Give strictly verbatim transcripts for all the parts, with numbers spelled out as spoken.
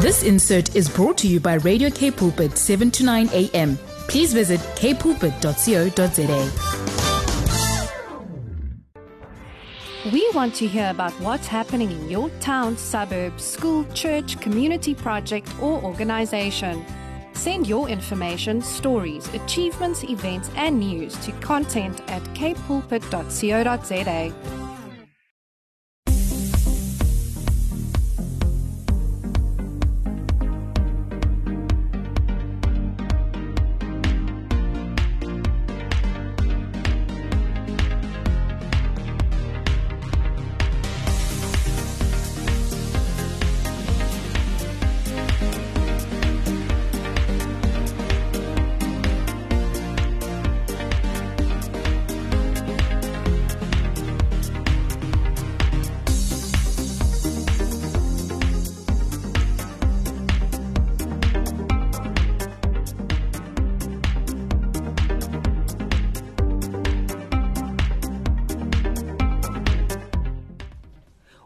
This insert is brought to you by Radio Cape Pulpit, seven to nine a.m. Please visit cape pulpit dot co dot za. We want to hear about what's happening in your town, suburb, school, church, community project, or organization. Send your information, stories, achievements, events, and news to content at cape pulpit dot co dot za.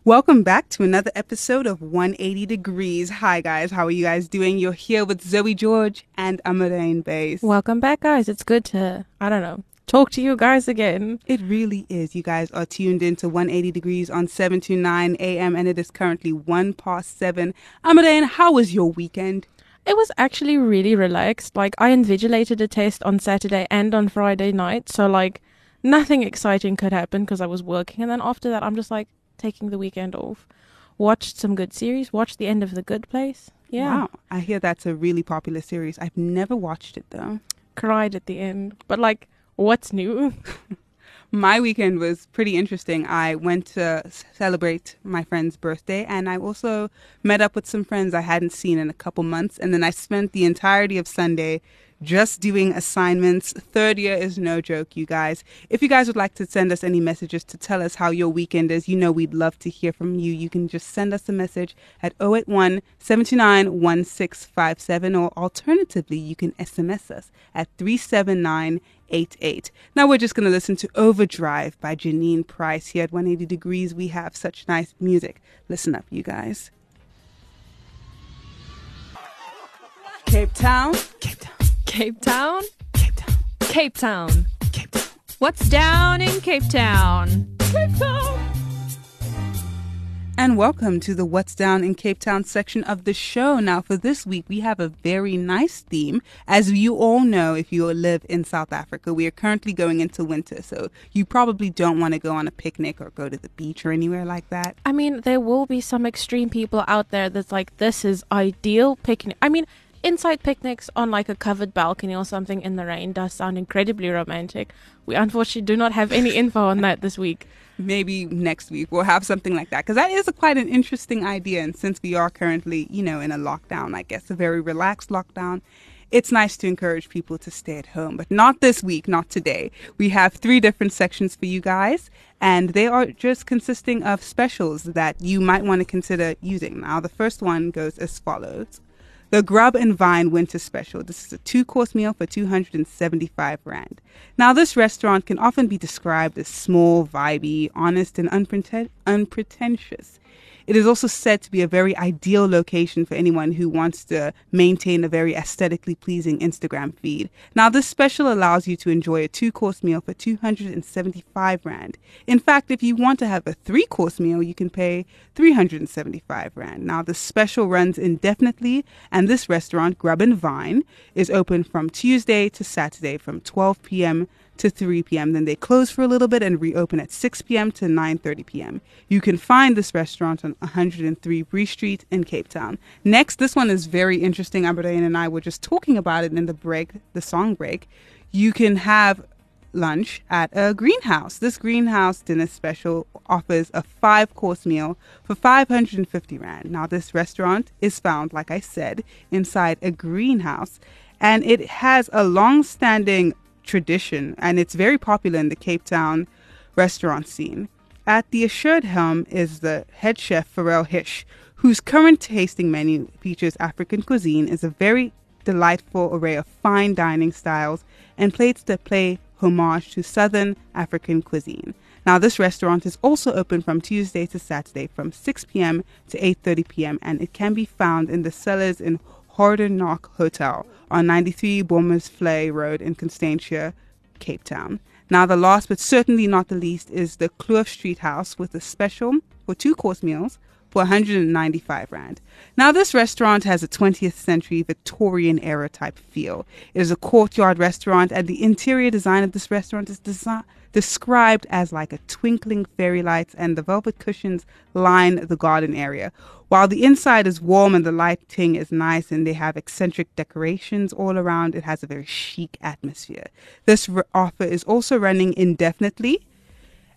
Welcome back to another episode of one eighty degrees. Hi, guys. How are you guys doing? You're here with Zoe George and Amadine Bass. Welcome back, guys. It's good to, I don't know, talk to you guys again. It really is. You guys are tuned in to one eighty degrees on seven to nine a.m. and it is currently one past seven. Amadine, how was your weekend? It was actually really relaxed. Like, I invigilated a test on Saturday and on Friday night. So, like, nothing exciting could happen because I was working. And then after that, I'm just like, taking the weekend off, watched some good series, watched the end of The Good Place. Yeah. Wow, I hear that's a really popular series. I've never watched it though. Cried at the end, but like, what's new? My weekend was pretty interesting. I went to celebrate my friend's birthday and I also met up with some friends I hadn't seen in a couple months, and then I spent the entirety of Sunday just doing assignments. Third year is no joke, you guys. If you guys would like to send us any messages to tell us how your weekend is, you know we'd love to hear from you. You can just send us a message at zero eight one, seven two nine, one six five seven, or alternatively, you can S M S us at three seven nine eight eight. Now we're just going to listen to Overdrive by Janine Price here at one eighty degrees. We have such nice music. Listen up, you guys. Cape Town. Cape Town. Cape Town? Cape Town. Cape Town. Cape Town. What's down in Cape Town? Cape Town! And welcome to the What's Down in Cape Town section of the show. Now, for this week, we have a very nice theme. As you all know, if you live in South Africa, we are currently going into winter. So you probably don't want to go on a picnic or go to the beach or anywhere like that. I mean, there will be some extreme people out there that's like, this is ideal picnic. I mean, inside picnics on like a covered balcony or something in the rain does sound incredibly romantic. We unfortunately do not have any info on that this week. Maybe next week we'll have something like that, because that is a quite an interesting idea. And since we are currently, you know, in a lockdown, I guess a very relaxed lockdown, it's nice to encourage people to stay at home. But not this week, not today. We have three different sections for you guys, and they are just consisting of specials that you might want to consider using. Now, the first one goes as follows. The Grub and Vine Winter Special. This is a two-course meal for two hundred seventy-five rand. Now, this restaurant can often be described as small, vibey, honest, and unpreten- unpretentious. It is also said to be a very ideal location for anyone who wants to maintain a very aesthetically pleasing Instagram feed. Now, this special allows you to enjoy a two-course meal for two hundred seventy-five rand. In fact, if you want to have a three-course meal, you can pay three hundred seventy-five rand. Now, the special runs indefinitely, and this restaurant, Grub and Vine, is open from Tuesday to Saturday from twelve p.m. to three p.m. Then they close for a little bit and reopen at six p.m. to nine thirty p.m. You can find this restaurant on one oh three Bree Street in Cape Town. Next, this one is very interesting. Amadine and I were just talking about it in the break, the song break. You can have lunch at a greenhouse. This greenhouse dinner special offers a five-course meal for five hundred fifty rand. Now, this restaurant is found, like I said, inside a greenhouse, and it has a long-standing tradition, and it's very popular in the Cape Town restaurant scene. At the assured helm is the head chef Pharrell Hish, whose current tasting menu features African cuisine, is a very delightful array of fine dining styles and plates that play homage to Southern African cuisine. Now, this restaurant is also open from Tuesday to Saturday from six p.m. to eight thirty p.m. and it can be found in the cellars in Horden Knock Hotel on ninety-three Bournemouthflay Road in Constantia, Cape Town. Now, the last but certainly not the least is the Kloof Street House with a special for two-course meals for one hundred ninety-five rand. Now, this restaurant has a twentieth century Victorian-era type feel. It is a courtyard restaurant, and the interior design of this restaurant is desi- described as like a twinkling fairy lights, and the velvet cushions line the garden area. While the inside is warm and the lighting is nice and they have eccentric decorations all around, it has a very chic atmosphere. This re- offer is also running indefinitely,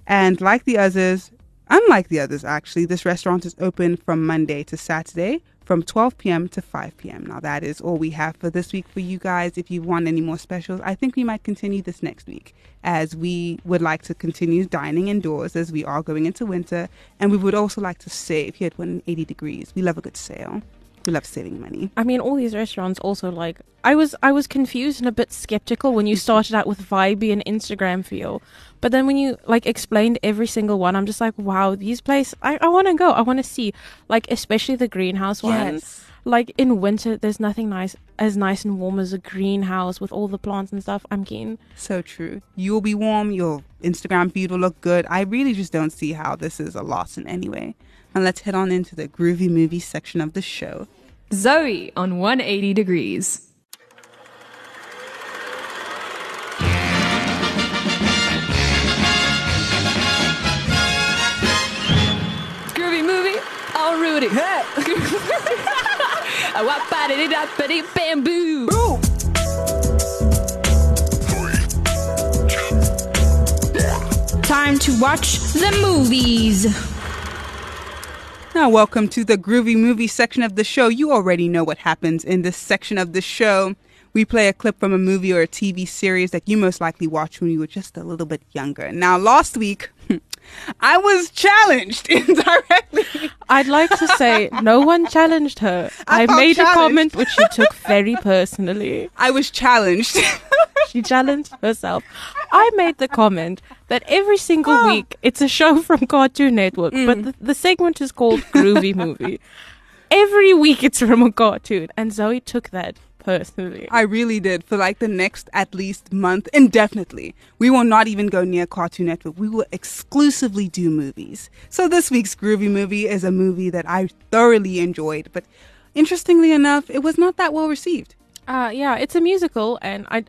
and like the others, Unlike the others, actually, this restaurant is open from Monday to Saturday from twelve p.m. to five p.m. Now, that is all we have for this week for you guys. If you want any more specials, I think we might continue this next week, as we would like to continue dining indoors as we are going into winter. And we would also like to save here at one eighty degrees. We love a good sale. We love saving money. I mean, all these restaurants also, like, I was I was confused and a bit skeptical when you started out with Vibey and Instagram feel. But then when you, like, explained every single one, I'm just like, wow, these places, I, I want to go. I want to see, like, especially the greenhouse ones. Yes. Like, in winter, there's nothing nice as nice and warm as a greenhouse with all the plants and stuff. I'm keen. So true. You'll be warm. Your Instagram feed will look good. I really just don't see how this is a loss in any way. And let's head on into the groovy movie section of the show. Zoe on one eighty degrees. Groovy movie, all rooty. Hey! I wap out it up and it bamboo. Boom! Time to watch the movies. Now, welcome to the groovy movie section of the show. You already know what happens in this section of the show. We play a clip from a movie or a T V series that you most likely watched when you were just a little bit younger. Now, last week, I was challenged indirectly. I'd like to say no one challenged her. I, I made challenged. a comment which she took very personally. I was challenged. She challenged herself. I made the comment that every single oh. week it's a show from Cartoon Network, mm. but the, the segment is called Groovy Movie. Every week it's from a cartoon, and Zoe took that personally. I really did, for like the next at least month, indefinitely. We will not even go near Cartoon Network. We will exclusively do movies. So this week's Groovy Movie is a movie that I thoroughly enjoyed, but interestingly enough, it was not that well received. Uh, yeah, it's a musical, and I...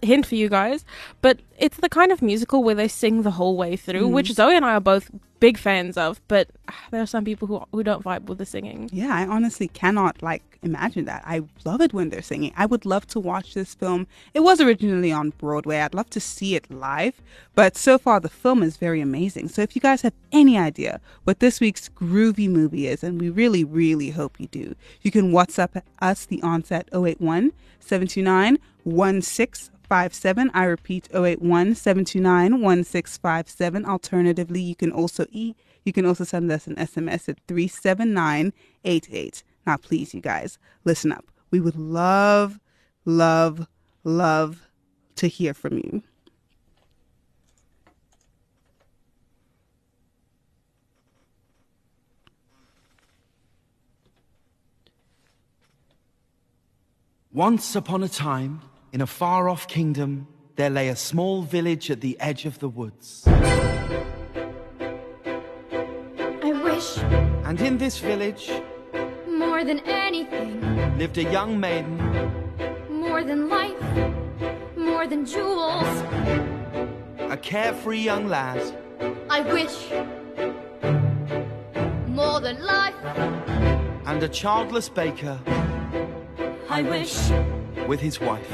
hint for you guys, but it's the kind of musical where they sing the whole way through, mm. which Zoe and I are both big fans of, but there are some people who who don't vibe with the singing. Yeah, I honestly cannot like imagine that. I love it when they're singing. I would love to watch this film. It was originally on Broadway. I'd love to see it live, but so far the film is very amazing. So if you guys have any idea what this week's groovy movie is, and we really, really hope you do, you can WhatsApp us the answer at oh eight one, seven two nine, one six five seven. I repeat, oh eight one, seven two nine, one six five seven. Alternatively, you can also e you can also send us an S M S at three seven nine eight eight. Now, please, you guys, listen up. We would love, love, love to hear from you. Once upon a time, in a far-off kingdom, there lay a small village at the edge of the woods. I wish. And in this village, more than anything, lived a young maiden. More than life, more than jewels, a carefree young lad. I wish. More than life. And a childless baker. I wish. With his wife.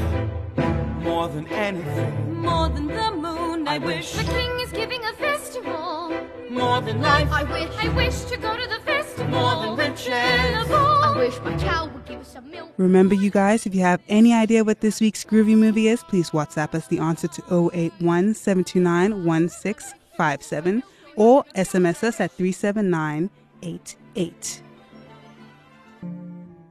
More than anything. More than the moon, I, I wish. The king is giving a festival. More than life, I wish. I wish to go to the festival. More than riches. I wish my cow would give us some milk. Remember, you guys, if you have any idea what this week's groovy movie is, please WhatsApp us the answer to oh eight one, seven two nine, one six five seven or S M S us at three seven nine eight eight.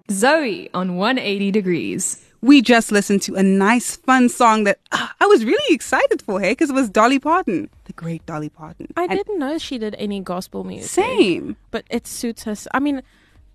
Zoe on one eighty degrees. We just listened to a nice, fun song that uh, I was really excited for, hey, because it was Dolly Parton, The great Dolly Parton. I and didn't know she did any gospel music. Same. But it suits her. I mean,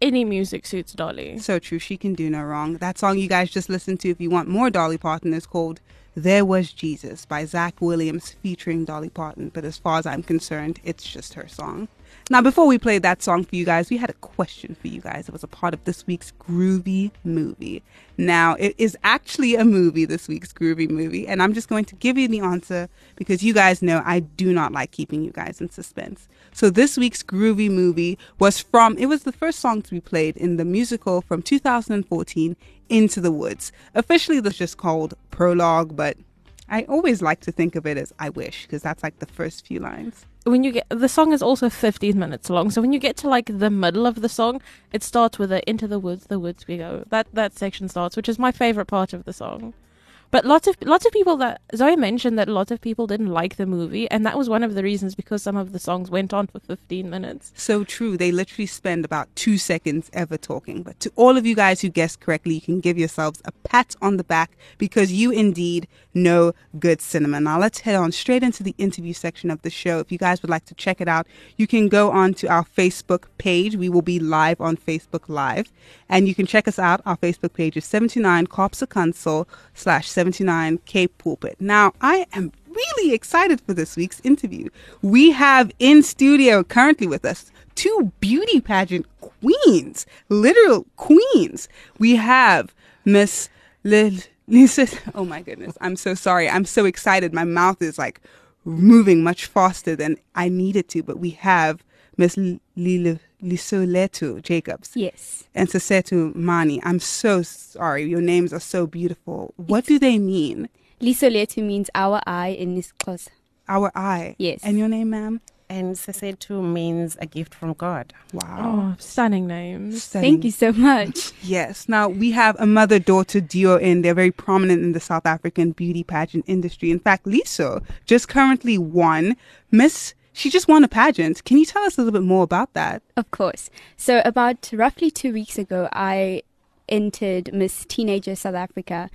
any music suits Dolly. So true. She can do no wrong. That song you guys just listened to, if you want more Dolly Parton, is called There Was Jesus by Zach Williams featuring Dolly Parton. But as far as I'm concerned, it's just her song. Now, before we played that song for you guys, we had a question for you guys. It was a part of this week's Groovy Movie. Now, it is actually a movie, this week's Groovy Movie, and I'm just going to give you the answer because you guys know I do not like keeping you guys in suspense. So this week's Groovy Movie was from, it was the first song to be played in the musical from two thousand fourteen, Into the Woods. Officially, this is just called Prologue, but I always like to think of it as I wish, because that's like the first few lines. When you get, the song is also fifteen minutes long, so when you get to like the middle of the song, it starts with a "Into the woods, the woods we go." That that section starts, which is my favorite part of the song. But lots of lots of people that Zoe mentioned that lots of people didn't like the movie, and that was one of the reasons because some of the songs went on for fifteen minutes. So true. They literally spend about two seconds ever talking. But to all of you guys who guessed correctly, you can give yourselves a pat on the back because you indeed know good cinema. Now let's head on straight into the interview section of the show. If you guys would like to check it out, you can go on to our Facebook page. We will be live on Facebook Live, and you can check us out. Our Facebook page is seventy-nine Corpse Council slash seventy-nine Cape Pulpit. Now, I am really excited for this week's interview. We have in studio currently with us two beauty pageant queens, literal queens. We have Miss Liz. Oh my goodness, I'm so sorry. I'm so excited. My mouth is like moving much faster than I needed to, but we have Miss Lisolethu Lisolethu Jacobs. Yes. And Sesethu Mani. I'm so sorry. Your names are so beautiful. What it's, do they mean? Lisolethu means our eye in isiXhosa. Our eye? Yes. And your name, ma'am? And Sesethu means a gift from God. Wow. Oh, stunning names. Stunning. Thank you so much. Yes. Now, we have a mother-daughter duo in. They're very prominent in the South African beauty pageant industry. In fact, Liso just currently won Miss... She just won a pageant. Can you tell us a little bit more about that? Of course. So about roughly two weeks ago, I entered Miss Teenager South Africa.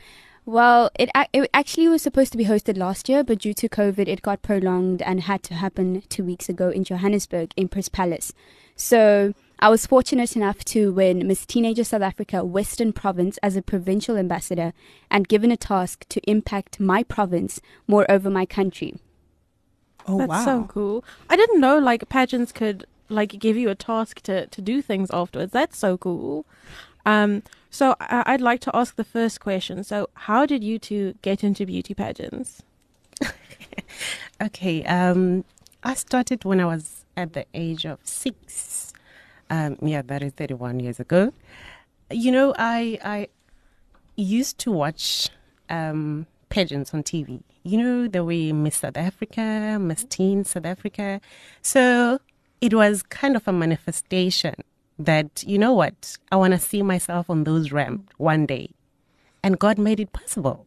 Well, it, it actually was supposed to be hosted last year, but due to COVID, it got prolonged and had to happen two weeks ago in Johannesburg, Empress Palace. So I was fortunate enough to win Miss Teenager South Africa Western Province as a provincial ambassador and given a task to impact my province, moreover my country. Oh, that's wow. So cool. I didn't know like pageants could like give you a task to, to do things afterwards. That's so cool. Um, so I- I'd like to ask the first question. So how did you two get into beauty pageants? Okay. Um, I started when I was at the age of six. Um, yeah, that is thirty-one years ago. You know, I, I used to watch um, pageants on T V. You know, the way Miss South Africa, Miss Teen South Africa. So it was kind of a manifestation that, you know what, I want to see myself on those ramps one day. And God made it possible.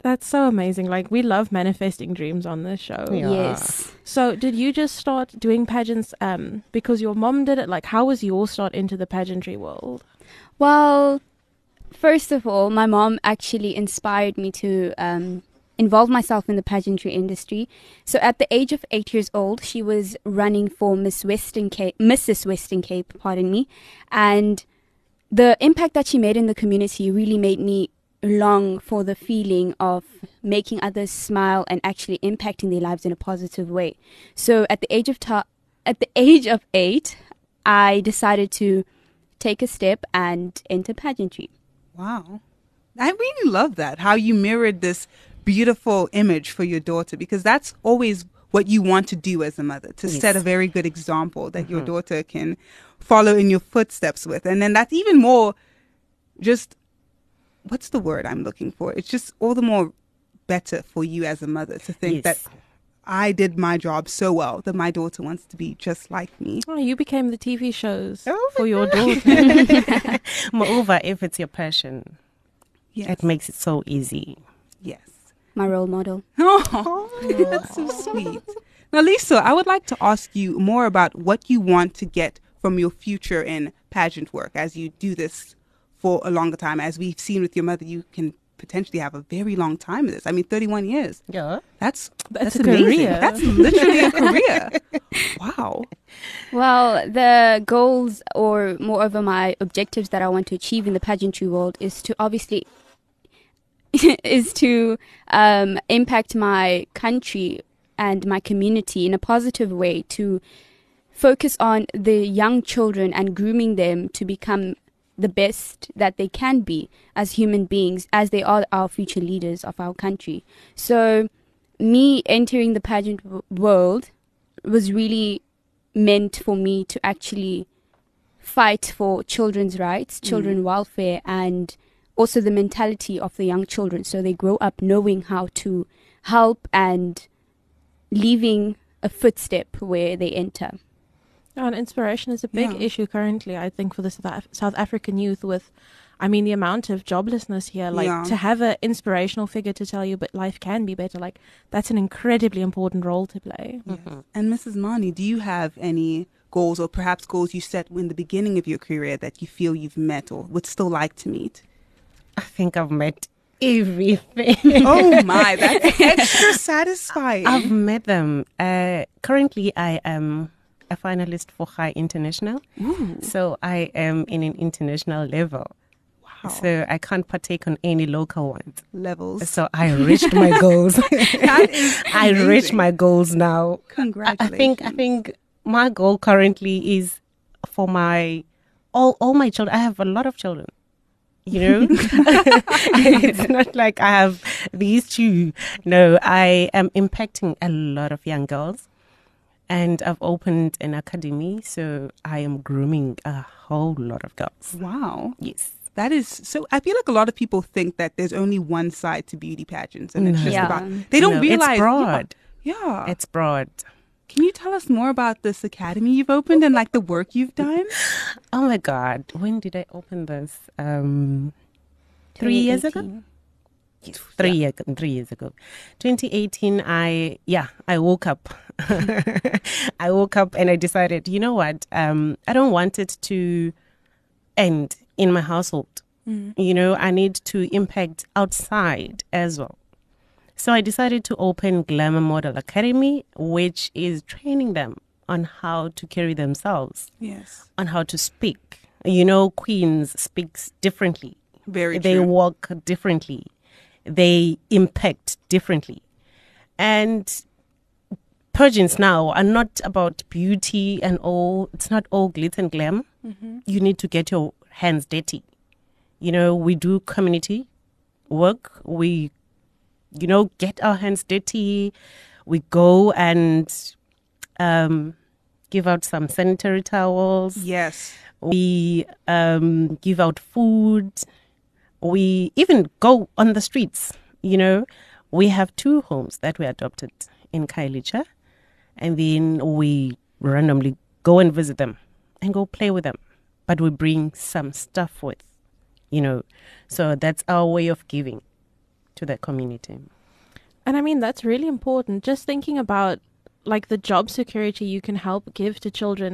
That's so amazing. Like, we love manifesting dreams on this show. Yeah. Yes. So did you just start doing pageants um, because your mom did it? Like, how was your start into the pageantry world? Well... First of all, my mom actually inspired me to um, involve myself in the pageantry industry. So at the age of eight years old, she was running for Miss Western Cape, Missus Western Cape, pardon me. And the impact that she made in the community really made me long for the feeling of making others smile and actually impacting their lives in a positive way. So at the age of ta- at the age of eight, I decided to take a step and enter pageantry. Wow. I really love that, how you mirrored this beautiful image for your daughter, because that's always what you want to do as a mother, to yes. set a very good example that mm-hmm. your daughter can follow in your footsteps with. And then that's even more just, what's the word I'm looking for? It's just all the more better for you as a mother to think yes. that I did my job so well that my daughter wants to be just like me. Oh, you became the T V shows oh for your daughter. Moreover, if it's your passion, yes. it makes it so easy. Yes. My role model. Oh, that's so sweet. Now, Lisa, I would like to ask you more about what you want to get from your future in pageant work as you do this for a longer time. As we've seen with your mother, you can potentially have a very long time in this. I mean, thirty-one years. Yeah. That's, that's, that's a amazing. Career. That's literally a career. Wow. Well, the goals, or moreover, my objectives that I want to achieve in the pageantry world is to obviously... is to um, impact my country and my community in a positive way, to focus on the young children and grooming them to become the best that they can be as human beings, as they are our future leaders of our country. So me entering the pageant w- world was really meant for me to actually fight for children's rights, children's mm. welfare, and also the mentality of the young children, so they grow up knowing how to help and leaving a footstep where they enter. Oh, and inspiration is a big yeah. issue currently, I think, for the South African youth with, I mean, the amount of joblessness here. Like, yeah. to have an inspirational figure to tell you, but life can be better, like, that's an incredibly important role to play. Yes. Mm-hmm. And Missus Mani, do you have any goals, or perhaps goals you set in the beginning of your career that you feel you've met or would still like to meet? I think I've met everything. Oh my, that's extra satisfying. I've met them. Uh, currently, I am a finalist for High International. Ooh. So I am in an international level. Wow. So I can't partake on any local ones. Levels. So I reached my goals. That is I reached my goals now. Congratulations. I think, I think my goal currently is for my, all, all my children. I have a lot of children. You know, it's not like I have these two. No, I am impacting a lot of young girls, and I've opened an academy, so I am grooming a whole lot of girls. Wow. Yes. That is so. I feel like a lot of people think that there's only one side to beauty pageants, and no. it's just yeah. about they don't no, realize it's broad. Yeah. yeah, it's broad. Can you tell us more about this academy you've opened and like the work you've done? Oh my God. When did I open this? Um, three years ago? Yes. Three, yeah. year, three years ago. twenty eighteen, I, yeah, I woke up. I woke up and I decided, you know what? Um, I don't want it to end in my household. Mm-hmm. You know, I need to impact outside as well. So I decided to open Glamour Model Academy, which is training them on how to carry themselves. Yes. On how to speak. You know, queens speaks differently. Very true. They walk differently. They impact differently. And pageants now are not about beauty and all. It's not all glitz and glam. Mm-hmm. You need to get your hands dirty. You know, we do community work. We You know, get our hands dirty. We go and um, give out some sanitary towels. Yes. We um, give out food. We even go on the streets, you know. We have two homes that we adopted in Khayelitsha. And then we randomly go and visit them and go play with them. But we bring some stuff with, you know. So that's our way of giving to that community. And I mean, that's really important. Just thinking about like the job security you can help give to children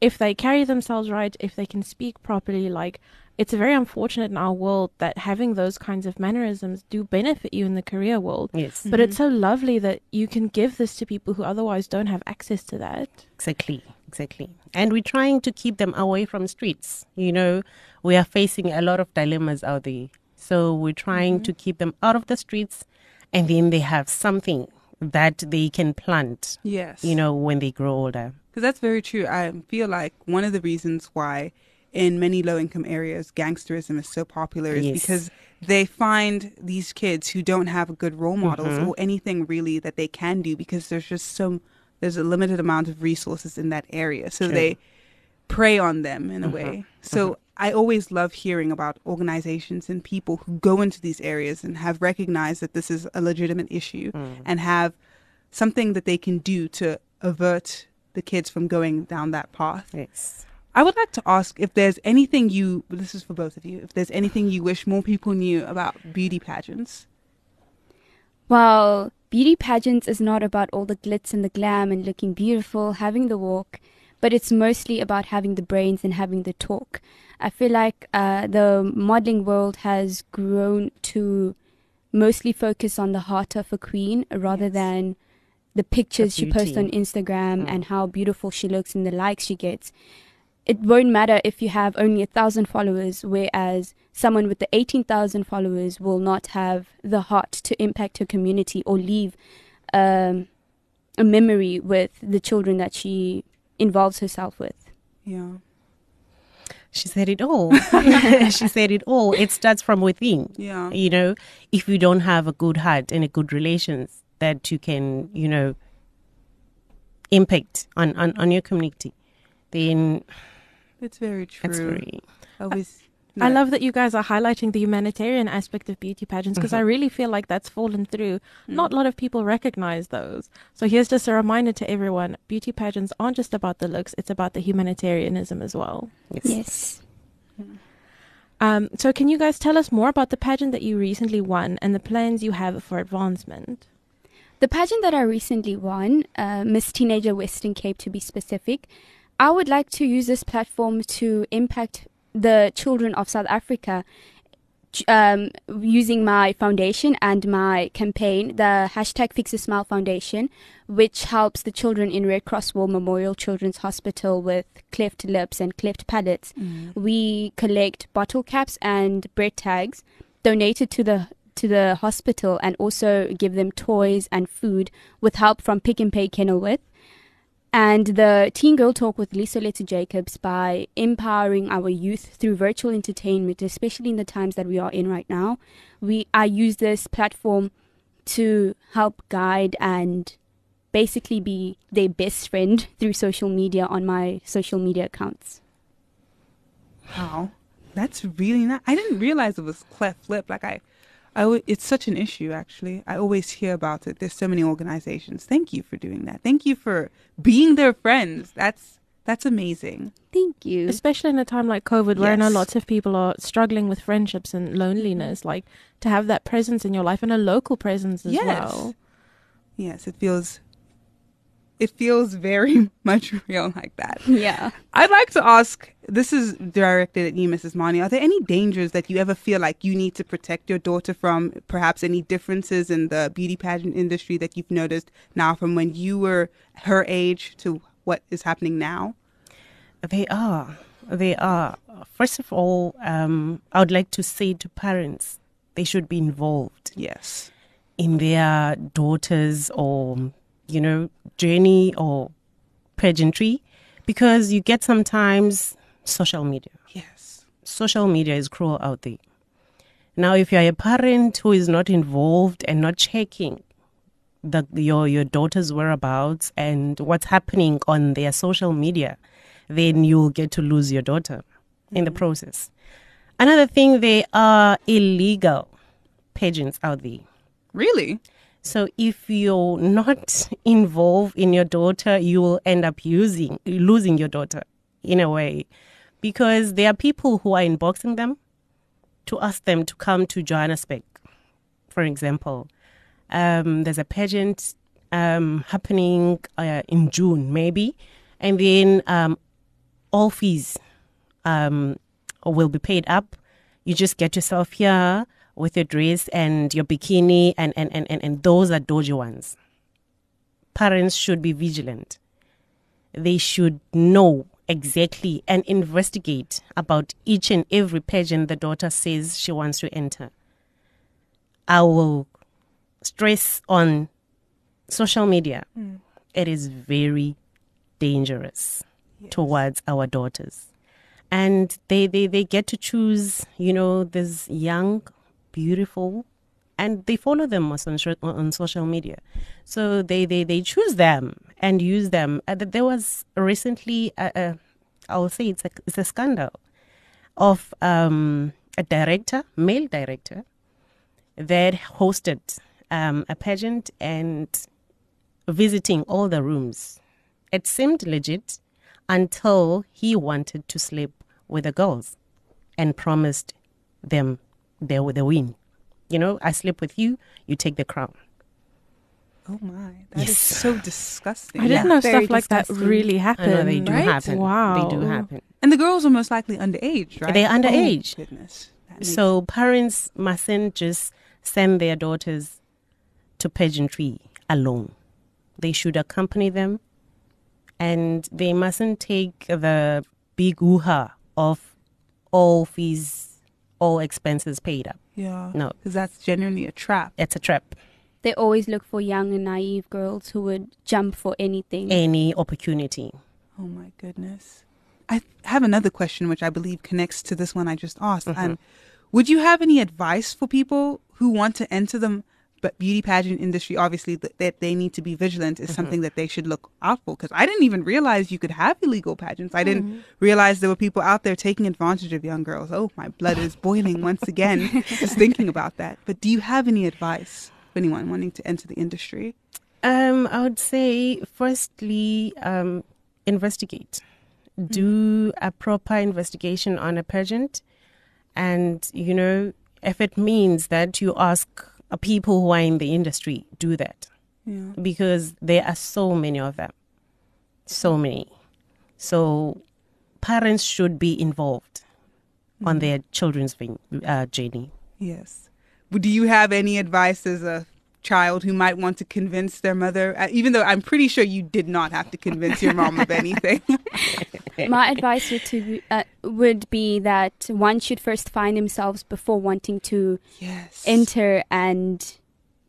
if they carry themselves right, if they can speak properly. Like, it's very unfortunate in our world that having those kinds of mannerisms do benefit you in the career world. Yes. Mm-hmm. But it's so lovely that you can give this to people who otherwise don't have access to that. Exactly. Exactly. And we're trying to keep them away from streets. You know, we are facing a lot of dilemmas out there. So we're trying mm-hmm. to keep them out of the streets, and then they have something that they can plant, yes. you know, when they grow older. Because that's very true. I feel like one of the reasons why in many low-income areas gangsterism is so popular is yes. because they find these kids who don't have good role models mm-hmm. or anything really that they can do, because there's just so, there's a limited amount of resources in that area. So true. They prey on them in a mm-hmm. way. So mm-hmm. I always love hearing about organizations and people who go into these areas and have recognized that this is a legitimate issue mm. and have something that they can do to avert the kids from going down that path. Yes. I would like to ask if there's anything you, this is for both of you, if there's anything you wish more people knew about beauty pageants. Well, beauty pageants is not about all the glitz and the glam and looking beautiful, having the walk, but it's mostly about having the brains and having the talk. I feel like uh, the modeling world has grown to mostly focus on the heart of a queen rather yes. than the pictures the she posts on Instagram mm. and how beautiful she looks and the likes she gets. It won't matter if you have only a thousand followers, whereas someone with the eighteen thousand followers will not have the heart to impact her community or leave um, a memory with the children that she involves herself with. Yeah. She said it all. She said it all. It starts from within. Yeah. You know, if you don't have a good heart and a good relations that you can, you know, impact on, on, on your community, then... It's very true. That's very, Always, yeah. I love that you guys are highlighting the humanitarian aspect of beauty pageants because mm-hmm. I really feel like that's fallen through. Mm-hmm. Not a lot of people recognize those. So here's just a reminder to everyone, beauty pageants aren't just about the looks, it's about the humanitarianism as well. Yes. yes. Mm-hmm. Um, so can you guys tell us more about the pageant that you recently won and the plans you have for advancement? The pageant that I recently won, uh, Miss Teenager Western Cape to be specific, I would like to use this platform to impact the children of South Africa um, using my foundation and my campaign, the hashtag Fix a Smile Foundation, which helps the children in Red Cross War Memorial Children's Hospital with cleft lips and cleft palates. Mm. We collect bottle caps and bread tags donated to the to the hospital and also give them toys and food with help from Pick and Pay Kenilworth. And the Teen Girl Talk with Lisolethu Jacobs by empowering our youth through virtual entertainment, especially in the times that we are in right now. We I use this platform to help guide and basically be their best friend through social media on my social media accounts. Wow, that's really nice. I didn't realize it was cleft lip. Like I, I w- it's such an issue, actually. I always hear about it. There's so many organizations. Thank you for doing that. Thank you for being their friends. That's that's amazing. Thank you. Especially in a time like COVID, yes. where I know lots of people are struggling with friendships and loneliness, like to have that presence in your life and a local presence as yes. well. Yes, it feels... It feels very much real like that. Yeah. I'd like to ask, this is directed at you, Missus Mani, are there any dangers that you ever feel like you need to protect your daughter from, perhaps any differences in the beauty pageant industry that you've noticed now from when you were her age to what is happening now? They are. They are. First of all, um, I would like to say to parents, they should be involved. Yes. In their daughters or... you know, journey or pageantry, because you get sometimes social media. Yes. Social media is cruel out there. Now, if you're a parent who is not involved and not checking the, your, your daughter's whereabouts and what's happening on their social media, then you'll get to lose your daughter mm-hmm. in the process. Another thing, there are illegal pageants out there. Really? So if you're not involved in your daughter, you will end up using, losing your daughter in a way, because there are people who are inboxing them to ask them to come to Johannesburg, for example. Um, there's a pageant um, happening uh, in June, maybe, and then um, all fees um, will be paid up. You just get yourself here with your dress and your bikini, and, and, and, and, and those are dodgy ones. Parents should be vigilant. They should know exactly and investigate about each and every pageant the daughter says she wants to enter. I will stress on social media. Mm. It is very dangerous yes. towards our daughters. And they, they, they get to choose, you know, this young... beautiful, and they follow them on, on social media, so they, they, they choose them and use them. Uh, there was recently, a, a, I will say it's a, it's a scandal of um, a director, male director, that hosted um, a pageant and visiting all the rooms. It seemed legit until he wanted to sleep with the girls and promised them they were the win. You know, I sleep with you, you take the crown. Oh my, that yes. is so disgusting. I didn't yeah. know Very stuff like disgusting. That really happened. I know, they do right? happen. Wow. They do happen. And the girls are most likely underage, right? They're underage. Oh, goodness. That makes... So parents mustn't just send their daughters to pageantry alone. They should accompany them, and they mustn't take the big hoo-ha of all fees, all expenses paid up. Yeah. No. Because that's genuinely a trap. It's a trap. They always look for young and naive girls who would jump for anything. Any opportunity. Oh, my goodness. I have another question, which I believe connects to this one I just asked. Mm-hmm. And would you have any advice for people who want to enter the but beauty pageant industry? Obviously, that they, they need to be vigilant is mm-hmm. something that they should look out for, because I didn't even realize you could have illegal pageants. I didn't mm-hmm. realize there were people out there taking advantage of young girls. Oh, my blood is boiling once again just thinking about that. But do you have any advice for anyone wanting to enter the industry? Um, I would say, firstly, um, investigate. Do a proper investigation on a pageant, and you know, if it means that you ask people who are in the industry, do that. Yeah. Because there are so many of them, so many. So parents should be involved mm-hmm. on their children's uh, journey. Yes. Do you have any advice as a child who might want to convince their mother, uh, even though I'm pretty sure you did not have to convince your mom of anything? My advice would, to, uh, would be that one should first find themselves before wanting to yes. enter and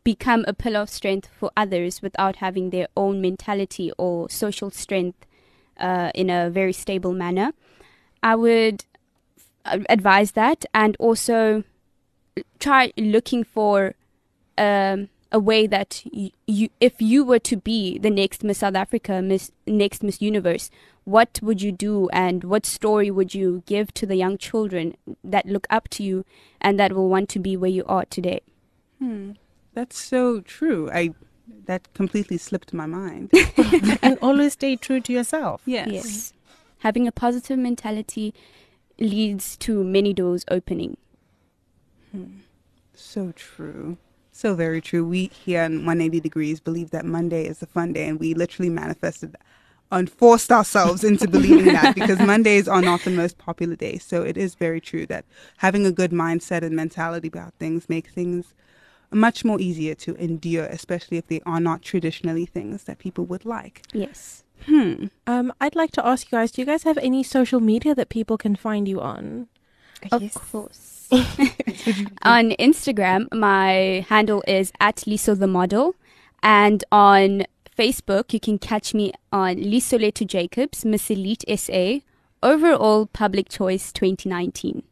become a pillar of strength for others without having their own mentality or social strength uh, in a very stable manner. I would advise that, and also try looking for um, a way that you, you, if you were to be the next Miss South Africa, Miss, next Miss Universe, what would you do and what story would you give to the young children that look up to you and that will want to be where you are today? Hmm. That's so true. I that completely slipped my mind. And always stay true to yourself. Yes. yes. Having a positive mentality leads to many doors opening. Hmm. So true. So very true. We here on one eighty Degrees believe that Monday is a fun day, and we literally manifested that. And forced ourselves into believing that, because Mondays are not the most popular days. So it is very true that having a good mindset and mentality about things make things much more easier to endure, especially if they are not traditionally things that people would like. Yes. Hmm. Um, I'd like to ask you guys, do you guys have any social media that people can find you on? Of yes. course. On Instagram, my handle is at Liso the Model, and on Facebook, you can catch me on Lisolethu Jacobs, Miss Elite S A, Overall Public Choice twenty nineteen.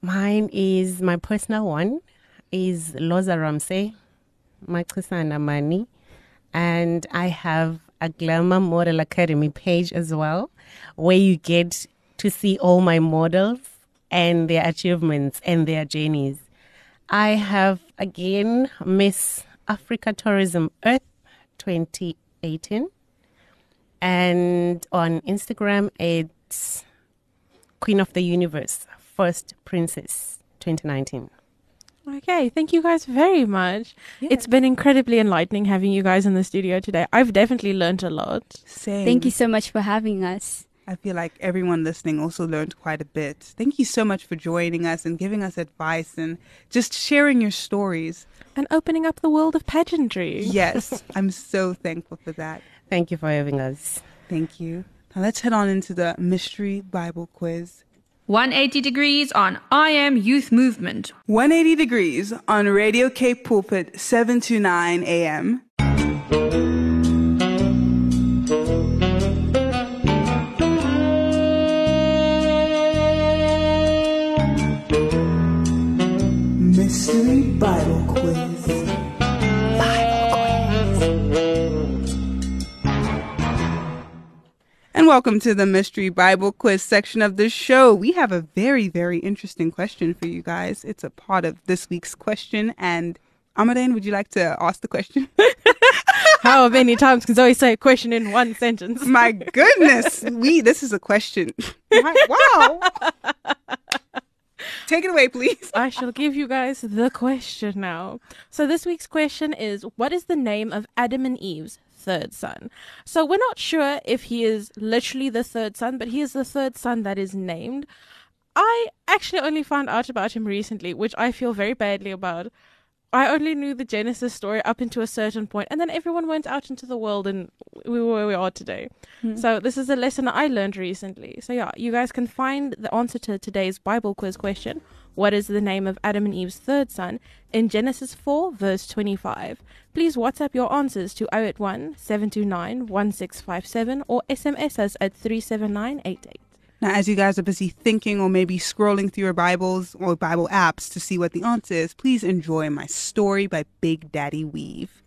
Mine is, my personal one, is Loza Ramsey, Machisana Mani, and I have a Glamour Model Academy page as well, where you get to see all my models and their achievements and their journeys. I have, again, Miss Africa Tourism Earth twenty eighteen, and on Instagram it's Queen of the Universe, First Princess twenty nineteen. Okay, thank you guys very much. Yes. It's been incredibly enlightening having you guys in the studio today. I've definitely learned a lot. Same. Thank you so much for having us. I feel like everyone listening also learned quite a bit. Thank you so much for joining us and giving us advice and just sharing your stories. And opening up the world of pageantry. Yes, I'm so thankful for that. Thank you for having us. Thank you. Now let's head on into the Mystery Bible Quiz. one eighty Degrees on I Am Youth Movement. one eighty Degrees on Radio Cape Pulpit, seven to nine a.m. Mystery Bible Quiz. Bible Quiz. And welcome to the Mystery Bible Quiz section of the show. We have a very, very interesting question for you guys. It's a part of this week's question. And Amadine, would you like to ask the question? How many times can Zoe say a question in one sentence? My goodness. We, this is a question. Wow. Take it away, please. I shall give you guys the question now. So this week's question is, what is the name of Adam and Eve's third son? So we're not sure if he is literally the third son, but he is the third son that is named. I actually only found out about him recently, which I feel very badly about. I only knew the Genesis story up into a certain point, and then everyone went out into the world and we were where we are today. Mm. So this is a lesson I learned recently. So yeah, you guys can find the answer to today's Bible quiz question, what is the name of Adam and Eve's third son, in Genesis four, verse twenty-five. Please WhatsApp your answers to zero eight one, seven two nine, one six five seven or S M S us at three seven nine eight eight. Now, as you guys are busy thinking or maybe scrolling through your Bibles or Bible apps to see what the answer is, please enjoy My Story by Big Daddy Weave.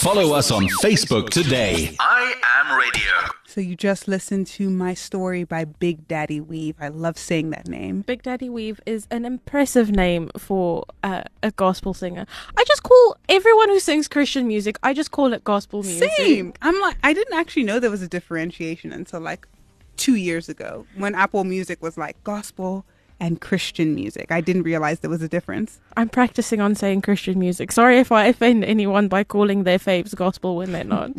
Follow us on Facebook today. I Am Radio. So you just listened to My Story by Big Daddy Weave. I love saying that name. Big Daddy Weave is an impressive name for uh, a gospel singer. I just call everyone who sings Christian music, I just call it gospel music. Same. I'm like, I didn't actually know there was a differentiation until like two years ago when Apple Music was like gospel and Christian music. I didn't realize there was a difference. I'm practicing on saying Christian music. Sorry if I offend anyone by calling their faves gospel when they're not.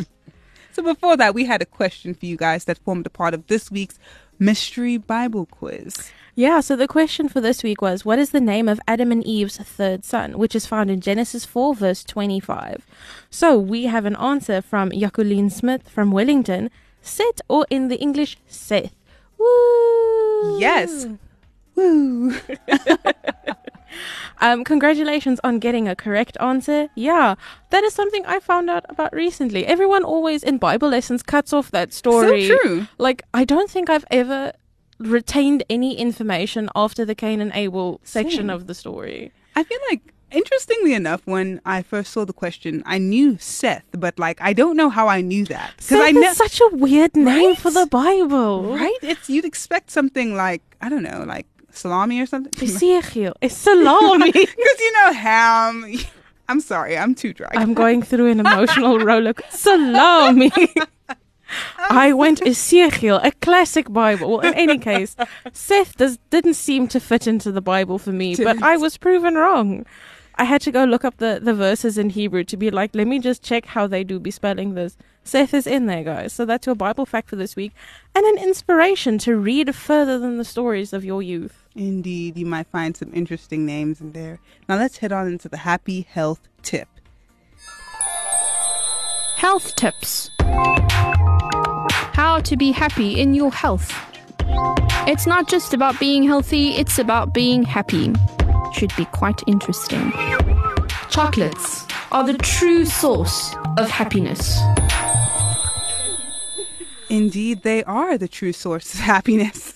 So before that, we had a question for you guys that formed a part of this week's Mystery Bible Quiz. Yeah, so the question for this week was, what is the name of Adam and Eve's third son, which is found in Genesis four, verse twenty-five? So we have an answer from Jacqueline Smith from Wellington, Set, or in the English, Seth. Woo! Yes! Woo! um, congratulations on getting a correct answer. Yeah, that is something I found out about recently. Everyone always in Bible lessons cuts off that story. So true. Like, I don't think I've ever retained any information after the Cain and Abel section Same. Of the story. I feel like, interestingly enough, when I first saw the question, I knew Seth, but like, I don't know how I knew that. Seth I ne- is such a weird name right? for the Bible. Right? It's You'd expect something like, I don't know, like, salami or something? Ezekiel. It's salami. Because you know ham. I'm sorry. I'm too dry. I'm going through an emotional roller. Salami. I went Ezekiel, a classic Bible. Well, in any case, Seth does, didn't seem to fit into the Bible for me, but I was proven wrong. I had to go look up the, the verses in Hebrew to be like, let me just check how they do be spelling this. Seth is in there, guys. So that's your Bible fact for this week and an inspiration to read further than the stories of your youth. Indeed, you might find some interesting names in there. Now let's head on into the happy health tip. Health tips. How to be happy in your health. It's not just about being healthy, it's about being happy. Should be quite interesting. Chocolates are the true source of happiness. Indeed, they are the true source of happiness.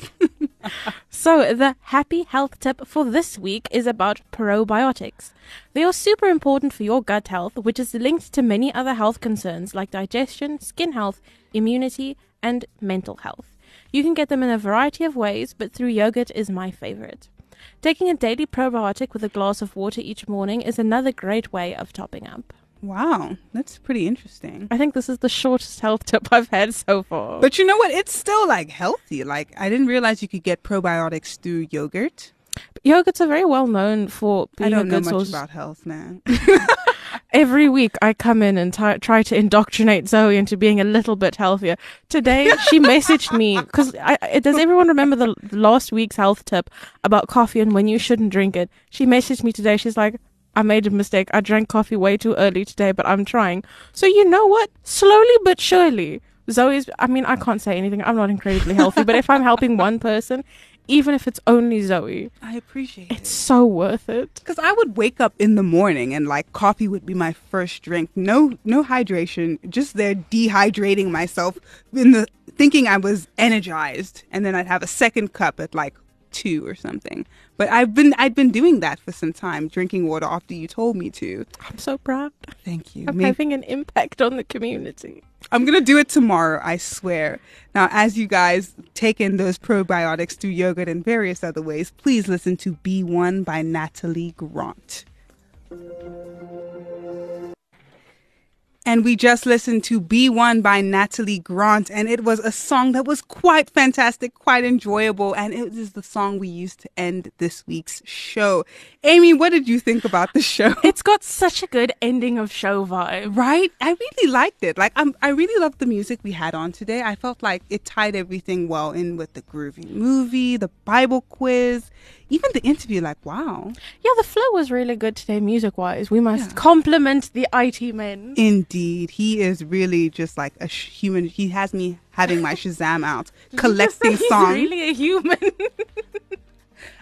So the happy health tip for this week is about probiotics. They are super important for your gut health, which is linked to many other health concerns like digestion, skin health, immunity, and mental health. You can get them in a variety of ways, but through yogurt is my favorite. Taking a daily probiotic with a glass of water each morning is another great way of topping up. Wow, that's pretty interesting. I think this is the shortest health tip I've had so far. But you know what? It's still like healthy. Like, I didn't realize you could get probiotics through yogurt. Yogurts are very well known for being a good source. I don't know much about health, man. Every week I come in and t- try to indoctrinate Zoe into being a little bit healthier. Today she messaged me because does everyone remember the last week's health tip about coffee and when you shouldn't drink it? She messaged me today. She's like, I made a mistake. I drank coffee way too early today, but I'm trying. So you know what? Slowly but surely, Zoe's, I mean, I can't say anything. I'm not incredibly healthy, but if I'm helping one person, even if it's only Zoe, I appreciate it. It's so worth it. Because I would wake up in the morning and like coffee would be my first drink. No, no hydration. Just there dehydrating myself in the thinking I was energized. And then I'd have a second cup at like two or something. But I've been I'd been doing that for some time, drinking water after you told me to. I'm so proud. Thank you. I'm Maybe- having an impact on the community. I'm going to do it tomorrow, I swear. Now, as you guys take in those probiotics through yogurt and various other ways, please listen to Be One by Natalie Grant. And we just listened to Be One by Natalie Grant, and it was a song that was quite fantastic, quite enjoyable, and it is the song we used to end this week's show. Amy, what did you think about the show? It's got such a good ending of show vibe. Right? I really liked it. Like, I'm, I really loved the music we had on today. I felt like it tied everything well in with the groovy movie, the Bible quiz, even the interview. Like, wow. Yeah, the flow was really good today, music-wise. We must yeah. compliment the I T men. Indeed. He is really just like a sh- human. He has me having my Shazam out, collecting he's songs. He's really a human.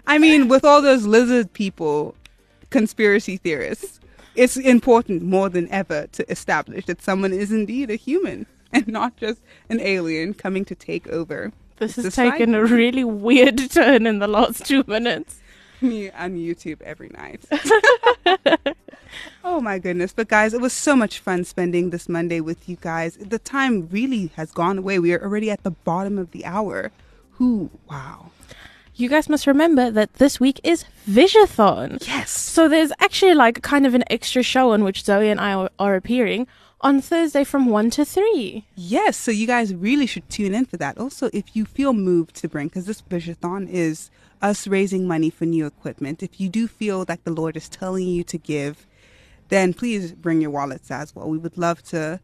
I mean, with all those lizard people, conspiracy theorists, it's important more than ever to establish that someone is indeed a human and not just an alien coming to take over. This has taken a really weird turn in the last two minutes. Me on YouTube every night. Oh my goodness. But guys, it was so much fun spending this Monday with you guys. The time really has gone away. We are already at the bottom of the hour. Who? Wow. You guys must remember that this week is Visathon. Yes. So there's actually like kind of an extra show in which Zoe and I are, are appearing on Thursday from one to three. Yes. So you guys really should tune in for that. Also, if you feel moved to bring, because this Visathon is us raising money for new equipment. If you do feel like the Lord is telling you to give, then please bring your wallets as well. We would love to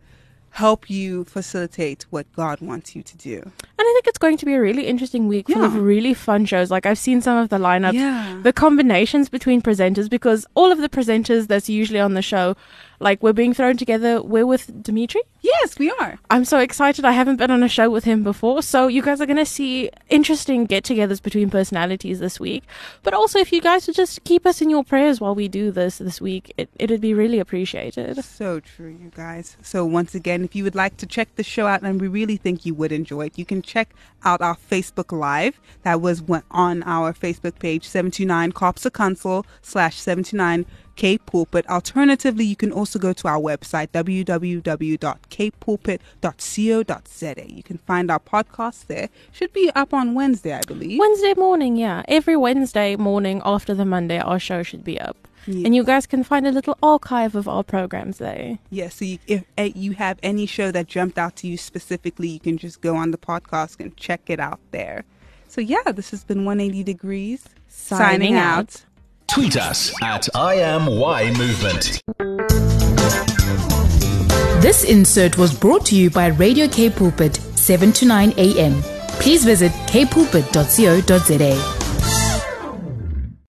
help you facilitate what God wants you to do. And I think it's going to be a really interesting week full yeah. of really fun shows. Like, I've seen some of the lineups, yeah. the combinations between presenters, because all of the presenters that's usually on the show, like, we're being thrown together. We're with Dimitri. Yes, we are. I'm so excited. I haven't been on a show with him before. So you guys are going to see interesting get-togethers between personalities this week. But also, if you guys would just keep us in your prayers while we do this this week, it, it'd be really appreciated. So true, you guys. So once again, if you would like to check the show out, and we really think you would enjoy it, you can check out our Facebook Live. That was on our Facebook page, seven two nine Cops slash seven two nine K Pulpit. Alternatively, you can also go to our website, w w w dot cape pulpit dot co dot z a. You can find our podcast there. Should be up on Wednesday, I believe. Wednesday morning, yeah. Every Wednesday morning after the Monday, our show should be up. Yes. And you guys can find a little archive of our programs there. Yeah, so you, if uh, you have any show that jumped out to you specifically, you can just go on the podcast and check it out there. So yeah, this has been one eighty degrees. Signing, Signing out. out. Tweet us at I Am Y Movement. This insert was brought to you by Radio Cape Pulpit, seven to nine a m. Please visit cape pulpit dot co dot z a.